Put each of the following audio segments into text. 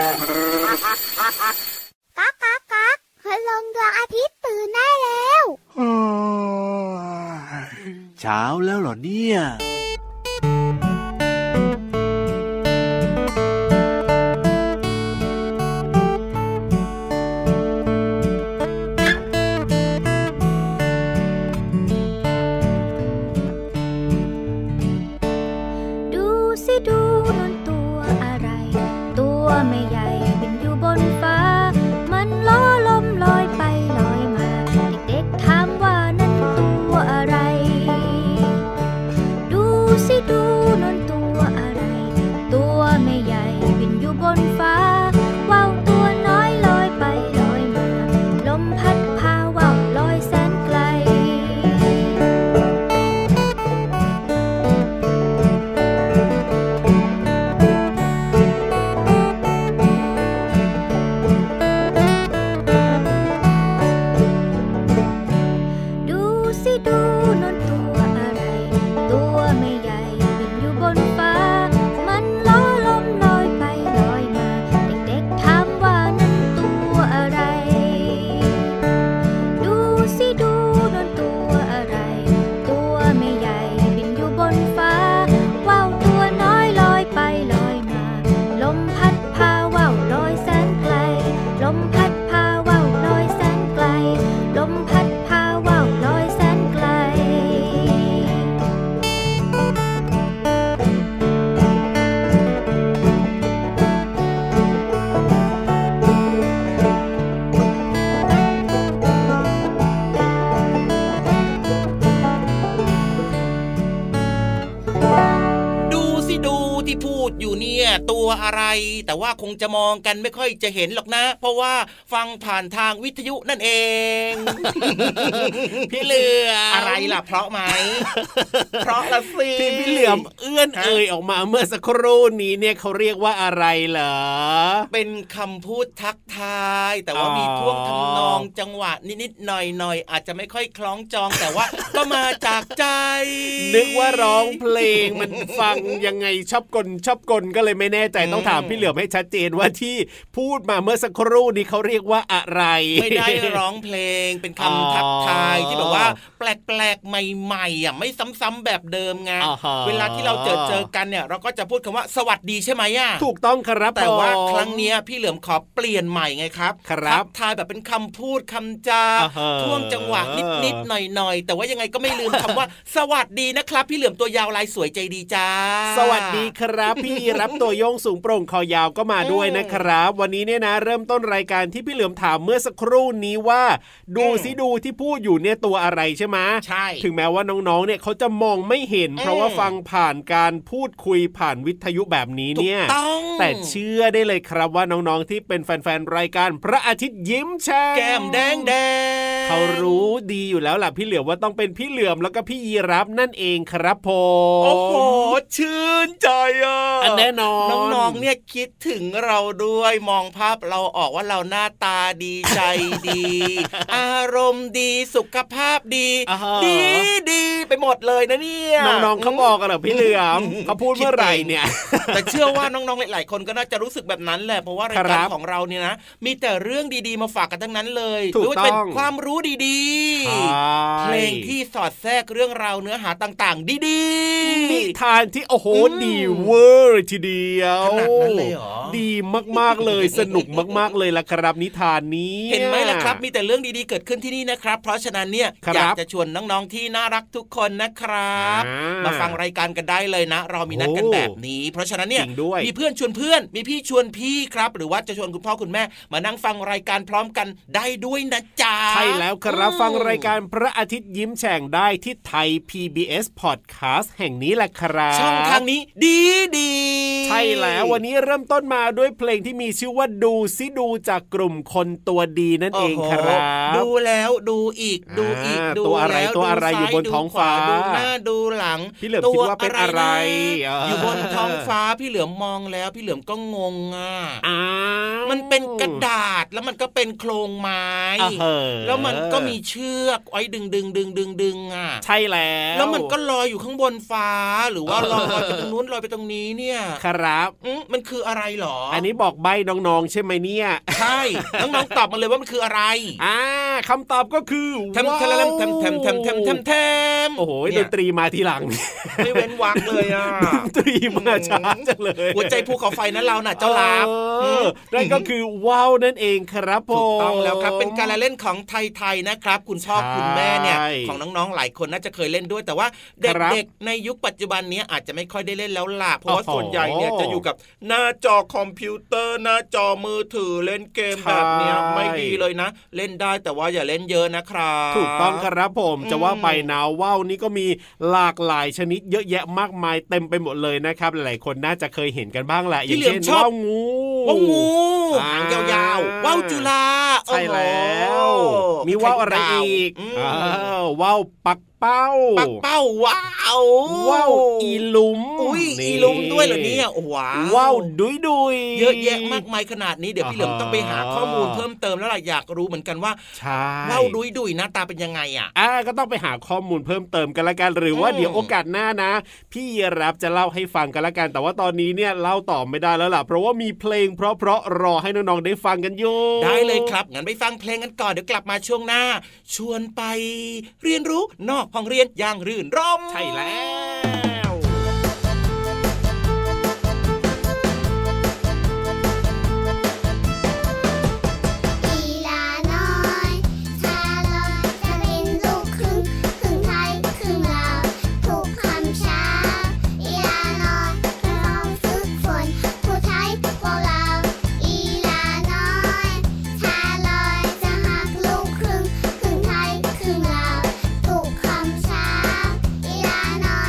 ก๊ากก๊ากก๊ากคืนลงดวงอาทิตย์ตื่นได้แล้วเช้าแล้วเหรอเนี่ยตัวอะไรแต่ว่าคงจะมองกันไม่ค่อยจะเห็นหรอกนะเพราะว่าฟังผ่านทางวิทยุนั่นเอง พี่เหลือมอะไรล่ะเพราะไหม เพราะละสิที่พี่เหลือมเอื้อนเอ่ยออกมาเมื่อสักครู่นี้เนี่ยเขาเรียกว่าอะไรเหรอเป็นคำพูดทักทายแต่ว่ามีท่วงทำนองจังหวะนิดๆหน่อยๆอาจจะไม่ค่อยคล้องจองแต่ว่าก็มาจากใจนึกว่าร้องเพลงมันฟังยังไงชอบกลก็เลยไม่แน่ใจต้องถามพี่เหลือมให้ชัดเจนว่าที่พูดมาเมื่อสักครู่นี้เขาเรียกว่าอะไรไม่ได้ร้องเพลงเป็นคำทักทายที่แบบว่าแปลกๆใหม่ๆอ่ะไม่ซ้ำๆแบบเดิมไงเวลาที่เราเจอกันเนี่ยเราก็จะพูดคำว่าสวัสดีใช่ไหมอ่ะถูกต้องครับแต่ว่าครั้งนี้พี่เหลือมขอเปลี่ยนใหม่ไงครับทักทายแบบเป็นคำพูดคำจาท่วงจังหวะนิดๆหน่อยๆแต่ว่ายังไงก็ไม่ลืมคำว่าสวัสดีนะครับพี่เหลือมตัวยาวลายสวยใจดีจ้าสวัสดีครับพี่รับตัวโยงสูงโปร่งคอยาวก็มาด้วยนะครับวันนี้เนี่ยนะเริ่มต้นรายการที่พี่เหลือมถามเมื่อสักครู่นี้ว่าดูสิดูที่พูดอยู่เนี่ยตัวอะไรใช่ไหมใช่ถึงแม้ว่าน้องๆเนี่ยเขาจะมองไม่เห็นเพราะว่าฟังผ่านการพูดคุยผ่านวิทยุแบบนี้เนี่ยแต่เชื่อได้เลยครับว่าน้องๆที่เป็นแฟนๆรายการพระอาทิตย์ยิ้มแฉ่งแก้มแดงแดงเขารู้ดีอยู่แล้วล่ะพี่เหลือมว่าต้องเป็นพี่เหลือมแล้วก็พี่ยีรับนั่นเองครับผมโอ้โหชื่นใจอ่ะแน่นอนน้องๆเนี่ยคิดถึงเราด้วยมองภาพเราออกว่าเราหน้าตาดีใจดี อารมณ์ดีสุขภาพดี ดีไปหมดเลยนะเนี่ยน้องๆเขาบอกกันเหรอพี่เหลือม เขาพูดเมื่อไหร่เนี่ย แต่เชื่อว่าน้องๆหลายๆคนก็น่าจะรู้สึกแบบนั้นแหละเพราะว่ารายการของเราเนี่ยนะมีแต่เรื่องดีๆมาฝากกันทั้งนั้นเลยหรือว่าเป็นความรู้ดีๆเพลงที่สอดแทรกเรื่องราวเนื้อหาต่างๆดีๆนิทานที่โอ้โหดีเวอร์ทีเดียวดีมากๆเลยสนุกมากๆเลยล่ะครับนิทานนี้เห็นไหมล่ะครับมีแต่เรื่องดีๆเกิดขึ้นที่นี่นะครับเพราะฉะนั้นเนี่ยอยากจะชวนน้องๆที่น่ารักทุกคนนะครับมาฟังรายการกันได้เลยนะเรามีนัดกันแบบนี้เพราะฉะนั้นเนี่ยมีเพื่อนชวนเพื่อนมีพี่ชวนพี่ครับหรือว่าจะชวนคุณพ่อคุณแม่มานั่งฟังรายการพร้อมกันได้ด้วยนะจ๊ะใช่แล้วครับฟังรายการพระอาทิตย์ยิ้มแฉ่งได้ที่ไทย PBS Podcast แห่งนี้แหละครับช่องทางนี้ดีๆใช่แล้ววันนี้เริ่มต้นมาด้วยเพลงที่มีชื่อว่าดูซิดูจากกลุ่มคนตัวดีนั่นเองครับดูแล้วดูอีกดูอีกดูแล้วตัวอะไรอยู่บนท้องฟ้าดูหน้าดูหลังพี่เหลือมคิดว่าเป็นอะไรอยู่บนท้องฟ้าพี่เหลือมมองแล้วพี่เหลือมก็งงอ่ะ มันเป็นกระดาษแล้วมันก็เป็นโครงไม้แล้วมันก็มีเชือกไว้ดึงอ่ะใช่แล้วแล้วมันก็ลอยอยู่ข้างบนฟ้าหรือว่าลอยไปตรงนู้นลอยไปตรงนี้เนี่ยครับมันคืออะไรหรออันนี้บอกใบ้น้องๆใช่ไหมเนี่ยใช่น้องๆตอบมาเลยว่ามันคืออะไรคำตอบก็คือแทมโอ้โหดนตรีมาทีหลังไม่เว้นวรรคเลยอ่ะดนตรีมาช้าจังเลยหัวใจภูเขาไฟนั้นเราน่ะเจ้าลาบนั่นก็คือว้าวนั่นเองครับผมถูกต้องแล้วครับเป็นการเล่นของไทยๆนะครับคุณพ่อคุณแม่เนี่ยของน้องๆหลายคนน่าจะเคยเล่นด้วยแต่ว่าเด็กๆในยุคปัจจุบันนี้อาจจะไม่ค่อยได้เล่นแล้วล่ะเพราะว่าส่วนใหญ่เนี่ยจะอยู่กับหน้าจอคอมพิวเตอร์หน้าจอมือถือเล่นเกมแบบนี้ไม่ดีเลยนะเล่นได้แต่ว่าอย่าเล่นเยอะนะครับถูกต้องครับผมจะว่าไปนะว่าวนี่ก็มีหลากหลายชนิดเยอะแยะมากมายเต็มไปหมดเลยนะครับหลายคนน่าจะเคยเห็นกันบ้างแหละอย่างเช่นว่าวงูหางยาวๆว่าวจุฬาใช่แล้วมีว่าวอะไรอีกว่าวปักเป้าว้าวอีลุมอีลุมด้วยเหรอเนี่ยว้าวดุยเยอะแยะมากมายขนาดนี้เดี๋ยวพี่เหลิมต้องไปหาข้อมูลเพิ่มเติมแล้วล่ะอยากรู้เหมือนกันว่าว้าวดุยหน้าตาเป็นยังไงก็ต้องไปหาข้อมูลเพิ่มเติมกันละกันหรือว่าเดี๋ยวโอกาสหน้านะพี่รับจะเล่าให้ฟังกันละกันแต่ว่าตอนนี้เนี่ยเล่าต่อไม่ได้แล้วล่ะเพราะว่ามีเพลงเพราะรอให้น้องๆได้ฟังกันอยู่ได้เลยครับงั้นไปฟังเพลงกันก่อนเดี๋ยวกลับมาช่วงหน้าชวนไปเรียนรู้นอกห้องเรียนอย่างรื่นรมใช่แล้วกีฬาน้อยชาลอยจะเป็นลูกครึ่งไทยครึ่งลาวทุกคำช้ากีฬาน้อยจะต้องฝึกฝนผู้ไทยพวกเรากีฬาน้อยชาลอยจะหักลูกครึ่งไทยครึ่งลาวทุกคำช้ากีฬาน้อย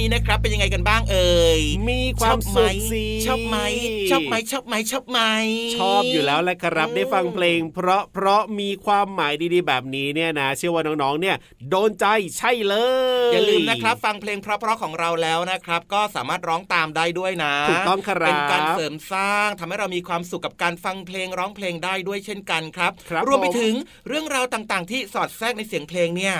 นี้นะครับเป็นยังไงกันบ้างเอ่ยมีความสุขสิชอบไหมชอบไหมชอบไหมชอบไหมชอบอยู่แล้วแหละครับได้ฟังเพลงเพราะมีความหมายดีๆแบบนี้เนี่ยนะเชื่อว่าน้องๆเนี่ยโดนใจใช่เลยอย่าลืมนะครับฟังเพลงเพราะของเราแล้วนะครับก็สามารถร้องตามได้ด้วยนะถูกต้องครับเป็นการเสริมสร้างทำให้เรามีความสุขกับการฟังเพลงร้องเพลงได้ด้วยเช่นกันครับรวมไปถึงเรื่องราวต่างๆที่สอดแทรกในเสียงเพลงเนี่ย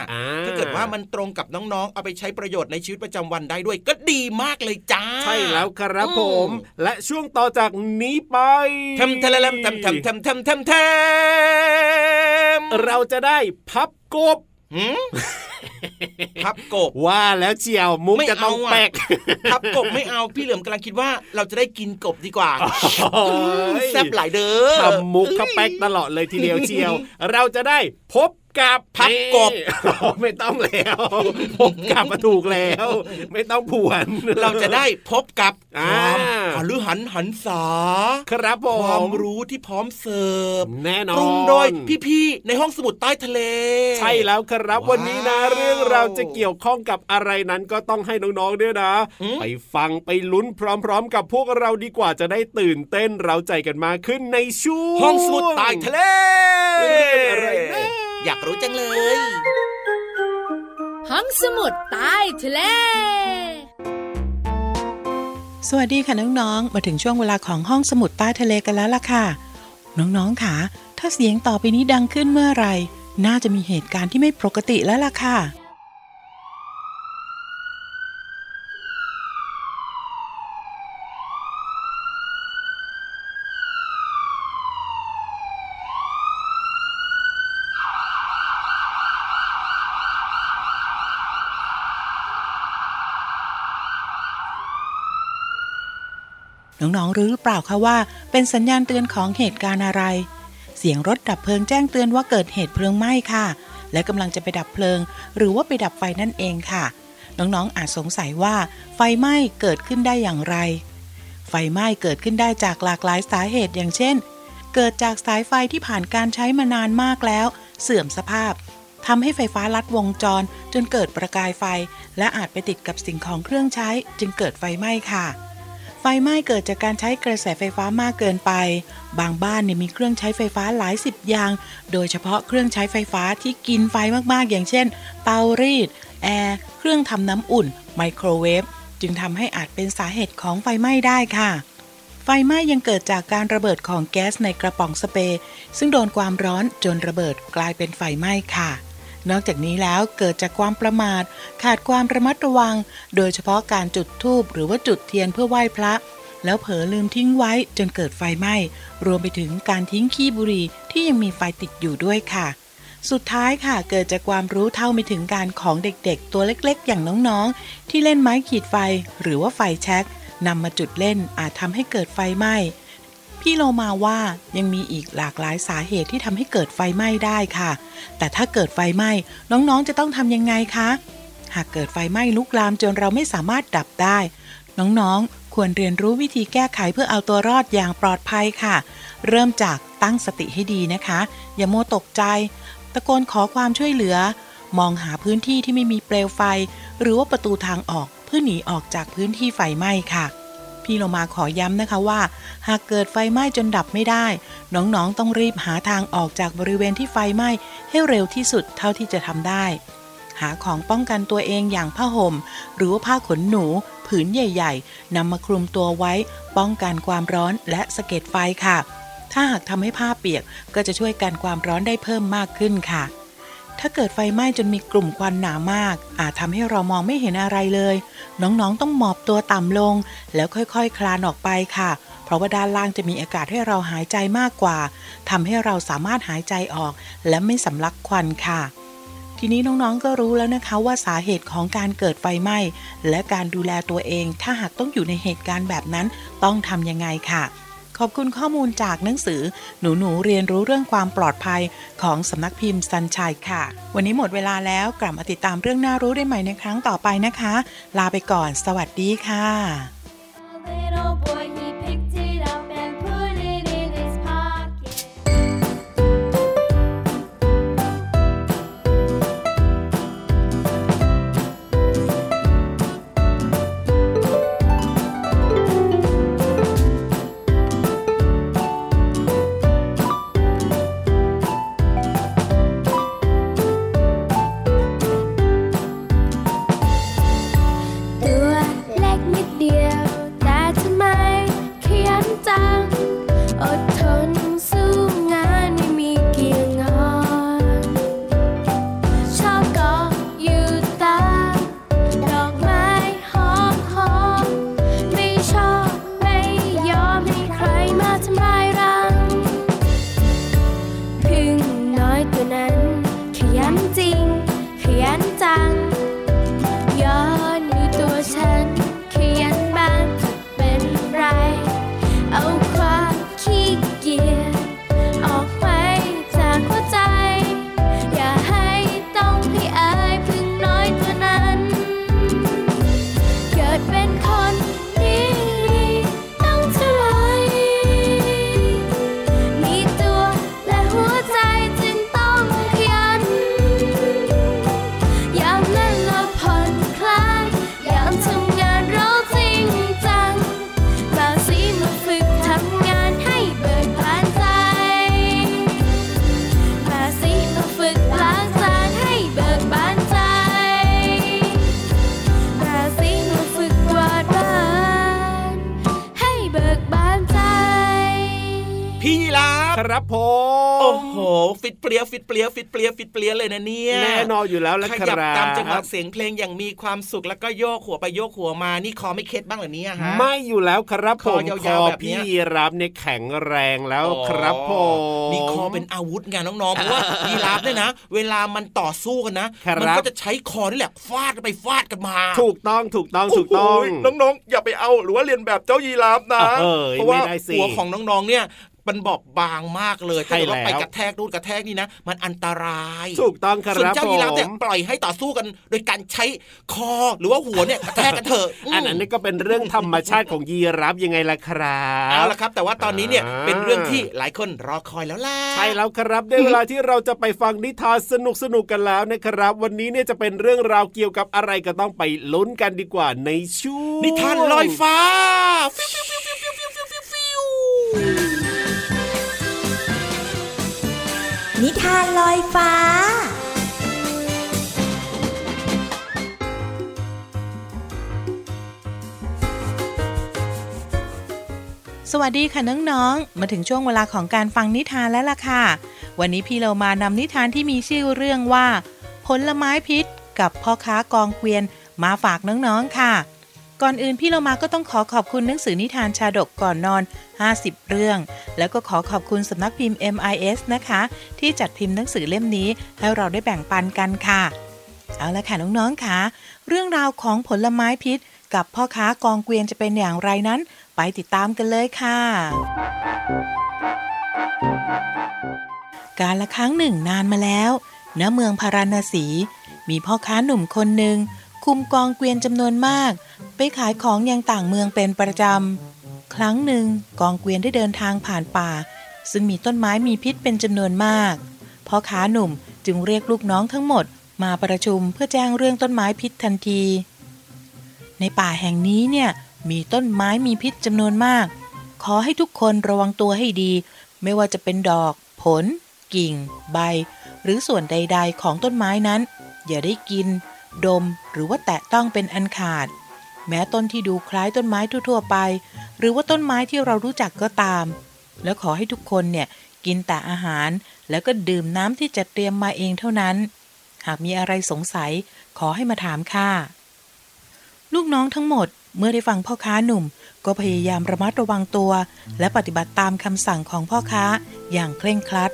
ถ้าเกิดว่ามันตรงกับน้องๆเอาไปใช้ประโยชน์ในชีวิตประจำวันได้ด้วยก็ดีมากเลยจ้าใช่แล้วครับผมและช่วงต่อจากนี้ไปทำเราจะได้พับกบพับกบว่าแล้วเชียวมุกจะต้องแปลกพับกบไม่เอาพี่เหลือมกำลังคิดว่าเราจะได้กินกบดีกว่าแซ่บหลายเด้อทำมุกเขาแปลกตลอดเลยทีเดียวเชียวเราจะได้พบกับพับกบไม่ต้องแล้วพบกับมาถูกแล้วไม่ต้องผวนเราจะได้พบกับความหรือหันษาครับผมความรู้ที่พร้อมเสิร์ฟแน่นอนปรุงโดยพี่ๆในห้องสมุดใต้ทะเลใช่แล้วครับวันนี้นะเรื่องเราจะเกี่ยวข้องกับอะไรนั้นก็ต้องให้น้องๆด้วยนะไปฟังไปลุ้นพร้อมๆกับพวกเราดีกว่าจะได้ตื่นเต้นเร้าใจกันมากขึ้นในช่วงห้องสมุดใต้ทะเลอะไรนะอยากรู้จังเลยห้องสมุดใต้ทะเลสวัสดีค่ะน้องๆมาถึงช่วงเวลาของห้องสมุดใต้ทะเลกันแล้วล่ะค่ะน้องๆค่ะถ้าเสียงต่อไปนี้ดังขึ้นเมื่อไหร่น่าจะมีเหตุการณ์ที่ไม่ปกติแล้วล่ะค่ะน้องๆรู้หรือเปล่าคะว่าเป็นสัญญาณเตือนของเหตุการณ์อะไรเสียงรถดับเพลิงแจ้งเตือนว่าเกิดเหตุเพลิงไหม้ค่ะและกำลังจะไปดับเพลิงหรือว่าไปดับไฟนั่นเองค่ะน้องๆอาจสงสัยว่าไฟไหม้เกิดขึ้นได้อย่างไรไฟไหม้เกิดขึ้นได้จากหลากหลายสาเหตุอย่างเช่นเกิดจากสายไฟที่ผ่านการใช้มานานมากแล้วเสื่อมสภาพทำให้ไฟฟ้าลัดวงจรจนเกิดประกายไฟและอาจไปติดกับสิ่งของเครื่องใช้จึงเกิดไฟไหม้ค่ะไฟไหม้เกิดจากการใช้กระแสไฟฟ้ามากเกินไปบางบ้านเนี่ยมีเครื่องใช้ไฟฟ้าหลายสิบอย่างโดยเฉพาะเครื่องใช้ไฟฟ้าที่กินไฟมากๆอย่างเช่นเตารีดแอร์เครื่องทำน้ำอุ่นไมโครเวฟจึงทำให้อาจเป็นสาเหตุของไฟไหม้ได้ค่ะไฟไหม้ยังเกิดจากการระเบิดของแก๊สในกระป๋องสเปรย์ซึ่งโดนความร้อนจนระเบิดกลายเป็นไฟไหม้ค่ะนอกจากนี้แล้วเกิดจากความประมาทขาดความระมัดระวังโดยเฉพาะการจุดธูปหรือว่าจุดเทียนเพื่อไหว้พระแล้วเผลอลืมทิ้งไว้จนเกิดไฟไหม้รวมไปถึงการทิ้งขี้บุหรี่ที่ยังมีไฟติดอยู่ด้วยค่ะสุดท้ายค่ะเกิดจากความรู้เท่าไม่ถึงการของเด็กๆตัวเล็กๆอย่างน้องๆที่เล่นไม้ขีดไฟหรือว่าไฟแช็กนำมาจุดเล่นอาจทำให้เกิดไฟไหม้พี่โลมาว่ายังมีอีกหลากหลายสาเหตุที่ทำให้เกิดไฟไหม้ได้ค่ะแต่ถ้าเกิดไฟไหม้น้องๆจะต้องทำยังไงคะหากเกิดไฟไหม้ลุกลามจนเราไม่สามารถดับได้น้องๆควรเรียนรู้วิธีแก้ไขเพื่อเอาตัวรอดอย่างปลอดภัยค่ะเริ่มจากตั้งสติให้ดีนะคะอย่ามัวตกใจตะโกนขอความช่วยเหลือมองหาพื้นที่ที่ไม่มีเปลวไฟหรือว่าประตูทางออกเพื่อหนีออกจากพื้นที่ไฟไหม้ค่ะพี่โลมาขอย้ำนะคะว่าหากเกิดไฟไหม้จนดับไม่ได้น้องๆต้องรีบหาทางออกจากบริเวณที่ไฟไหม้ให้เร็วที่สุดเท่าที่จะทำได้หาของป้องกันตัวเองอย่างผ้าห่มหรือว่าผ้าขนหนูผืนใหญ่ๆนำมาคลุมตัวไว้ป้องกันความร้อนและสะเก็ดไฟค่ะถ้าหากทำให้ผ้าเปียกก็จะช่วยกันความร้อนได้เพิ่มมากขึ้นค่ะถ้าเกิดไฟไหม้จนมีกลุ่มควันหนามากอาจทำให้เรามองไม่เห็นอะไรเลยน้องๆต้องหมอบตัวต่ำลงแล้วค่อยๆ คลานออกไปค่ะเพราะว่าด้านล่างจะมีอากาศให้เราหายใจมากกว่าทำให้เราสามารถหายใจออกและไม่สำลักควันค่ะทีนี้น้องๆก็รู้แล้วนะคะว่าสาเหตุของการเกิดไฟไหม้และการดูแลตัวเองถ้าหากต้องอยู่ในเหตุการณ์แบบนั้นต้องทำยังไงค่ะขอบคุณข้อมูลจากหนังสือหนูเรียนรู้เรื่องความปลอดภัยของสำนักพิมพ์ซันชัยค่ะวันนี้หมดเวลาแล้วกลับมาติดตามเรื่องน่ารู้ได้ใหม่ในครั้งต่อไปนะคะลาไปก่อนสวัสดีค่ะ นจริงขยันจังย้อนดูตัวฉันขยันบ้างเป็นไรเอาความขี้เกียจออกไปจากหัวใจอย่าให้ต้องให้อายพึ่งน้อยตัวนั้นเกิดเป็นคนดีต้องเท่าไรมีตัวและหัวใจจึงต้องขยันยามเล่นละผ่อนคลายยามทำงานเราจริงจังภาษีมาฝึกทำงานให้เบิกบานใจภาษีมาฝึกล้างจานให้เบิกบานใจภาษีมาฝึกกวาดบ้านให้เบิกบานใจ พี่ยีราฟ ครับผม โอ้โห ฟิตเปรี้ยเลยนะเนี่ย แน่นอนอยู่แล้วละครับ ขยับตามจังหวะเสียงเพลงอย่างมีความสุขแล้วก็โยกหัวไปโยกหัวมานี่คอไม่เคล็ดบ้างเหรอเนี่ยฮะ ไม่อยู่แล้วครับผม คอพี่ยีราฟเนี่ยแข็งแรงแล้วครับผม มีคอเป็นอาวุธไงน้องๆ เพราะว่ายีราฟเนี่ยนะเวลามันต่อสู้กันนะมันก็จะใช้คอนี่แหละฟาดกันไปฟาดกันมาถูกต้องน้องๆอย่าไปเอาหรือว่าเรียนแบบเจ้ายีราฟนะเพราะว่าหัวของน้องๆเนี่ยมันบอบบางมากเลยถ้าเราไปกระแทกนู่นกระแทกนี่นะมันอันตรายถูกต้องครับส่วนเจ้ายีราฟเนี่ยปล่อยให้ต่อสู้กันโดยการใช้คอหรือว่าหัวเนี่ยกระแทกกันเถอะอันนั้นก็เป็นเรื่องธรรมชาติของยีราฟยังไงล่ะครับเอาละครับแต่ว่าตอนนี้เนี่ยเป็นเรื่องที่หลายคนรอคอยแล้วล่ะใช่แล้วครับได้เวลาที่เราจะไปฟังนิทานสนุกๆกันแล้วนะครับวันนี้เนี่ยจะเป็นเรื่องราวเกี่ยวกับอะไรก็ต้องไปลุ้นกันดีกว่าในช่วงนิทานลอยฟ้านิทานลอยฟ้าสวัสดีค่ะน้องๆมาถึงช่วงเวลาของการฟังนิทานแล้วล่ะค่ะวันนี้พี่เรามานำนิทานที่มีชื่อเรื่องว่าผลไม้พิษกับพ่อค้ากองเกวียนมาฝากน้องๆค่ะก่อนอื่นพี่เรามาก็ต้องขอขอบคุณหนังสือนิทานชาดกก่อนนอน50เรื่องแล้วก็ขอขอบคุณสำนักพิมพ์ MIS นะคะที่จัดพิมพ์หนังสือเล่มนี้ให้เราได้แบ่งปันกันค่ะเอาละค่ะน้องๆค่ะเรื่องราวของผลไม้พิษกับพ่อค้ากองเกวียนจะเป็นอย่างไรนั้นไปติดตามกันเลยค่ะกาลครั้งหนึ่งนานมาแล้วณเมืองพาราณสีมีพ่อค้าหนุ่มคนหนึ่งคุมกองเกวียนจำนวนมากไปขายของยังต่างเมืองเป็นประจำครั้งหนึ่งกองเกวียนได้เดินทางผ่านป่าซึ่งมีต้นไม้มีพิษเป็นจำนวนมากพ่อค้าหนุ่มจึงเรียกลูกน้องทั้งหมดมาประชุมเพื่อแจ้งเรื่องต้นไม้พิษทันทีในป่าแห่งนี้เนี่ยมีต้นไม้มีพิษจำนวนมากขอให้ทุกคนระวังตัวให้ดีไม่ว่าจะเป็นดอกผลกิ่งใบหรือส่วนใดๆของต้นไม้นั้นอย่าได้กินดมหรือว่าแตะต้องเป็นอันขาดแม้ต้นที่ดูคล้ายต้นไม้ทั่วๆไปหรือว่าต้นไม้ที่เรารู้จักก็ตามแล้วขอให้ทุกคนเนี่ยกินแต่อาหารแล้วก็ดื่มน้ำที่จัดเตรียมมาเองเท่านั้นหากมีอะไรสงสัยขอให้มาถามข้าลูกน้องทั้งหมดเมื่อได้ฟังพ่อค้าหนุ่มก็พยายามระมัดระวังตัวและปฏิบัติตามคำสั่งของพ่อค้าอย่างเคร่งครัด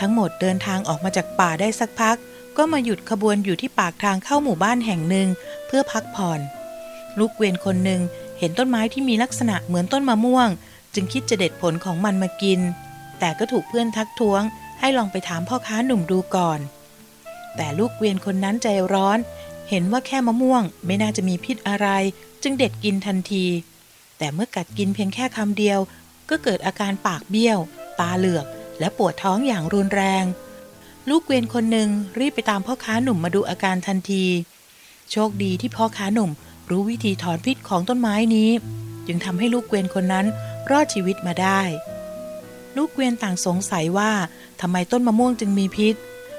ทั้งหมดเดินทางออกมาจากป่าได้สักพักก็มาหยุดขบวนอยู่ที่ปากทางเข้าหมู่บ้านแห่งหนึ่งเพื่อพักผ่อนลูกเกวียนคนหนึ่งเห็นต้นไม้ที่มีลักษณะเหมือนต้นมะม่วงจึงคิดจะเด็ดผลของมันมากินแต่ก็ถูกเพื่อนทักท้วงให้ลองไปถามพ่อค้าหนุ่มดูก่อนแต่ลูกเกวียนคนนั้นใจร้อนเห็นว่าแค่มะม่วงไม่น่าจะมีพิษอะไรจึงเด็ดกินทันทีแต่เมื่อกัดกินเพียงแค่คำเดียวก็เกิดอาการปากเบี้ยวตาเหลือกและปวดท้องอย่างรุนแรงลูกเกวียนคนหนึ่งรีบไปตามพ่อค้าหนุ่มมาดูอาการทันทีโชคดีที่พ่อค้าหนุ่มรู้วิธีถอนพิษของต้นไม้นี้จึงทำให้ลูกเกวียนคนนั้นรอดชีวิตมาได้ลูกเกวียนต่างสงสัยว่าทำไมต้นมะม่วงจึงมีพิษ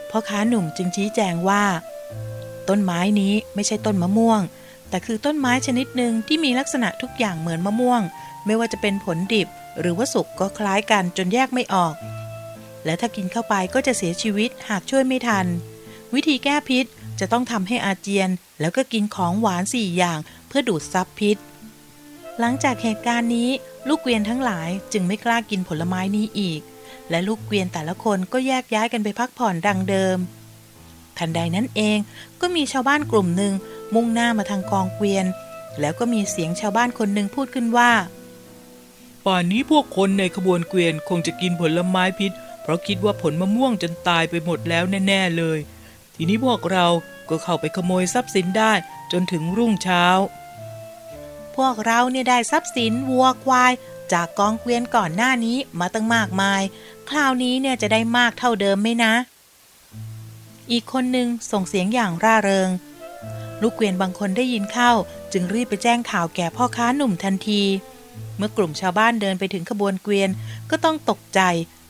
พ่อค้าหนุ่มจึงชี้แจงว่าต้นไม้นี้ไม่ใช่ต้นมะม่วงแต่คือต้นไม้ชนิดหนึ่งที่มีลักษณะทุกอย่างเหมือนมะม่วงไม่ว่าจะเป็นผลดิบหรือว่าสุกก็คล้ายกันจนแยกไม่ออกและถ้ากินเข้าไปก็จะเสียชีวิตหากช่วยไม่ทันวิธีแก้พิษจะต้องทำให้อาเจียนแล้วก็กินของหวาน4อย่างเพื่อดูดซับพิษหลังจากเหตุการณ์นี้ลูกเกวียนทั้งหลายจึงไม่กล้ากินผลไม้นี้อีกและลูกเกวียนแต่ละคนก็แยกย้ายกันไปพักผ่อนดังเดิม ทันใดนั้นเองก็มีชาวบ้านกลุ่มหนึ่งมุ่งหน้ามาทางกองเกวียนแล้วก็มีเสียงชาวบ้านคนหนึ่งพูดขึ้นว่าป่านนี้พวกคนในขบวนเกวียนคงจะกินผลไม้พิษเพราะคิดว่าผลมะม่วงจนตายไปหมดแล้วแน่ๆเลยทีนี้พวกเราก็เข้าไปขโมยทรัพย์สินได้จนถึงรุ่งเช้าพวกเราเนี่ยได้ทรัพย์สินวัวควายจากกองเกวียนก่อนหน้านี้มาตั้งมากมายคราวนี้เนี่ยจะได้มากเท่าเดิมไหมนะอีกคนหนึ่งส่งเสียงอย่างร่าเริงลูกเกวียนบางคนได้ยินเข้าจึงรีบไปแจ้งข่าวแก่พ่อค้าหนุ่มทันทีเมื่อกลุ่มชาวบ้านเดินไปถึงขบวนเกวียนก็ต้องตกใจ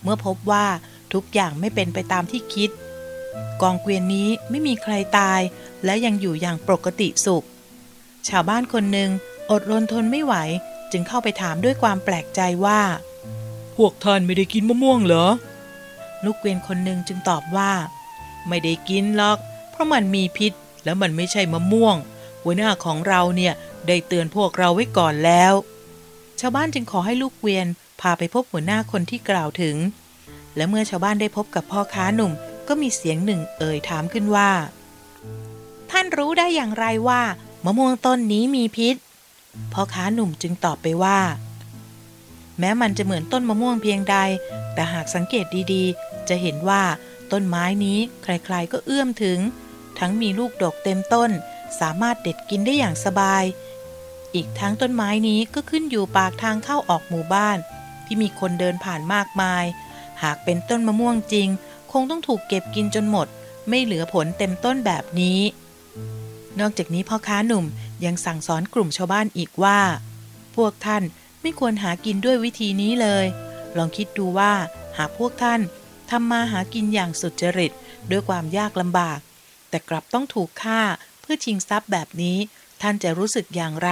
เมื่อพบว่าทุกอย่างไม่เป็นไปตามที่คิดกองเกวียนนี้ไม่มีใครตายและยังอยู่อย่างปกติสุขชาวบ้านคนหนึ่งอดรนทนไม่ไหวจึงเข้าไปถามด้วยความแปลกใจว่าพวกท่านไม่ได้กินมะม่วงเหรอลูกเกวียนคนหนึ่งจึงตอบว่าไม่ได้กินหรอกเพราะมันมีพิษแล้วมันไม่ใช่มะม่วงหัวหน้าของเราเนี่ยได้เตือนพวกเราไว้ก่อนแล้วชาวบ้านจึงขอให้ลูกเกวียนพาไปพบหัวหน้าคนที่กล่าวถึงและเมื่อชาวบ้านได้พบกับพ่อค้าหนุ่มก็มีเสียงหนึ่งเอ่ยถามขึ้นว่าท่านรู้ได้อย่างไรว่ามะม่วงต้นนี้มีพิษพ่อค้าหนุ่มจึงตอบไปว่าแม้มันจะเหมือนต้นมะม่วงเพียงใดแต่หากสังเกตดีๆจะเห็นว่าต้นไม้นี้ใครๆก็เอื้อมถึงทั้งมีลูกดกเต็มต้นสามารถเด็ดกินได้อย่างสบายอีกทั้งต้นไม้นี้ก็ขึ้นอยู่ปากทางเข้าออกหมู่บ้านที่มีคนเดินผ่านมากมายหากเป็นต้นมะม่วงจริงคงต้องถูกเก็บกินจนหมดไม่เหลือผลเต็มต้นแบบนี้นอกจากนี้พ่อค้าหนุ่มยังสั่งสอนกลุ่มชาวบ้านอีกว่าพวกท่านไม่ควรหากินด้วยวิธีนี้เลยลองคิดดูว่าหากพวกท่านทำมาหากินอย่างสุจริตด้วยความยากลำบากแต่กลับต้องถูกฆ่าเพื่อชิงทรัพย์แบบนี้ท่านจะรู้สึกอย่างไร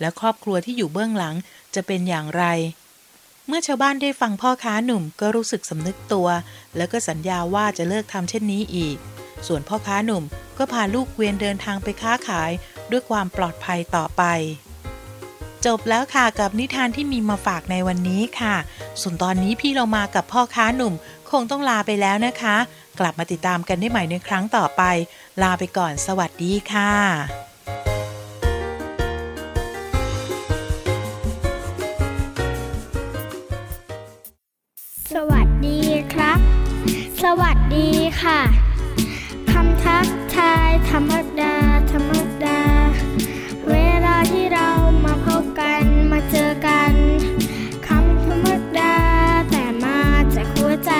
และครอบครัวที่อยู่เบื้องหลังจะเป็นอย่างไรเมื่อชาวบ้านได้ฟังพ่อค้าหนุ่มก็รู้สึกสำนึกตัวแล้วก็สัญญาว่าจะเลิกทำเช่นนี้อีกส่วนพ่อค้าหนุ่มก็พาลูกเกวียนเดินทางไปค้าขายด้วยความปลอดภัยต่อไปจบแล้วค่ะกับนิทานที่มีมาฝากในวันนี้ค่ะส่วนตอนนี้พี่เรามากับพ่อค้าหนุ่มคงต้องลาไปแล้วนะคะกลับมาติดตามกันได้ใหม่ในครั้งต่อไปลาไปก่อนสวัสดีค่ะสวัสดีครับสวัสดีค่ะคำทักทายธรรมดาธรรมดาเวลาที่เรามาพบกันมาเจอกันคำธรรมดาแต่มาจากหัวใจ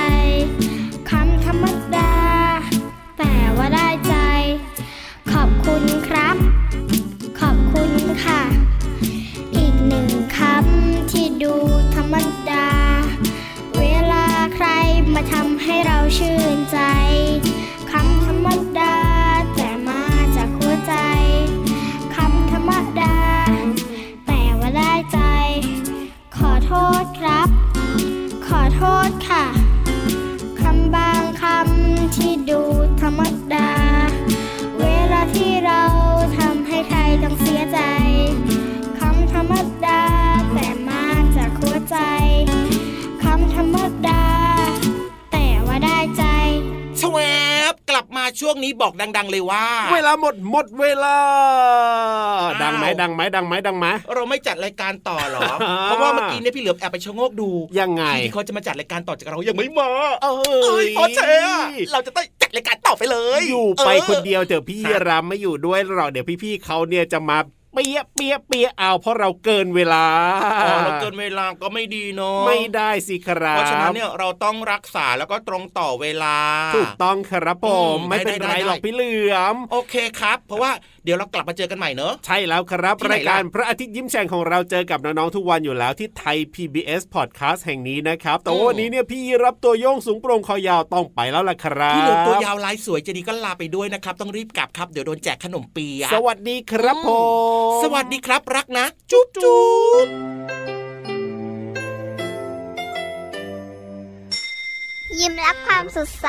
คำธรรมดาแต่ว่าได้ใจขอบคุณครับขอบคุณค่ะอีกหนึ่งคำที่ดูธรรมดาเวลาใครมาทำให้เราชื่นใจคำธรรมดาแต่มาจากหัวใจคำธรรมดาแต่ว่าได้ใจขอโทษครับขอโทษค่ะคำบางคำที่ดูธรรมดาเวลาที่เราทำให้ใครต้องเสียใจคำธรรมดาแต่มาจากหัวใจคำธรรมดาแต่ว่าได้ใจแสวบกลับมาช่วงนี้บอกดังๆเลยว่าเวลาหมดเวลาดังไหมเราไม่จัดรายการต่อหรอ เพราะว่าเมื่อกี้เนี่ยพี่เหลือแอบไปชะโงกดูยังไงที่เขาจะมาจัดรายการต่อจากเรายังไม่มาเอ้ยพอเชเราจะต้องจัดรายการต่อไปเลยอยู่ไปคนเดียวเถอะพี่รำไม่อยู่ด้วยหรอกเดี๋ยวพี่ๆเขาเนี่ยจะมาเปียเอาเพราะเราเกินเวลาเราเกินเวลาก็ไม่ดีเนาะไม่ได้สิครับเพราะฉะนั้นเนี่ยเราต้องรักษาแล้วก็ตรงต่อเวลาถูกต้องครับผมไม่เป็นไรหรอกพี่เหลือมโอเคครับเพราะว่าเดี๋ยวเรากลับมาเจอกันใหม่เนอะใช่แล้วครับรายการพระอาทิตย์ยิ้มแฉ่งของเราเจอกับน้องๆทุกวันอยู่แล้วที่ไทย PBS Podcast แห่งนี้นะครับแต่วันนี้เนี่ยพี่รับตัวโยงสูงโปร่งคอยาวต้องไปแล้วล่ะครับพี่เหลือตัวยาวลายสวยจะดีก็ลาไปด้วยนะครับต้องรีบกลับครับเดี๋ยวโดนแจกขนมเปี๊ยะสวัสดีครับผมสวัสดีครับรักนะจุ๊บจุ๊บยิ้มรับความสดใส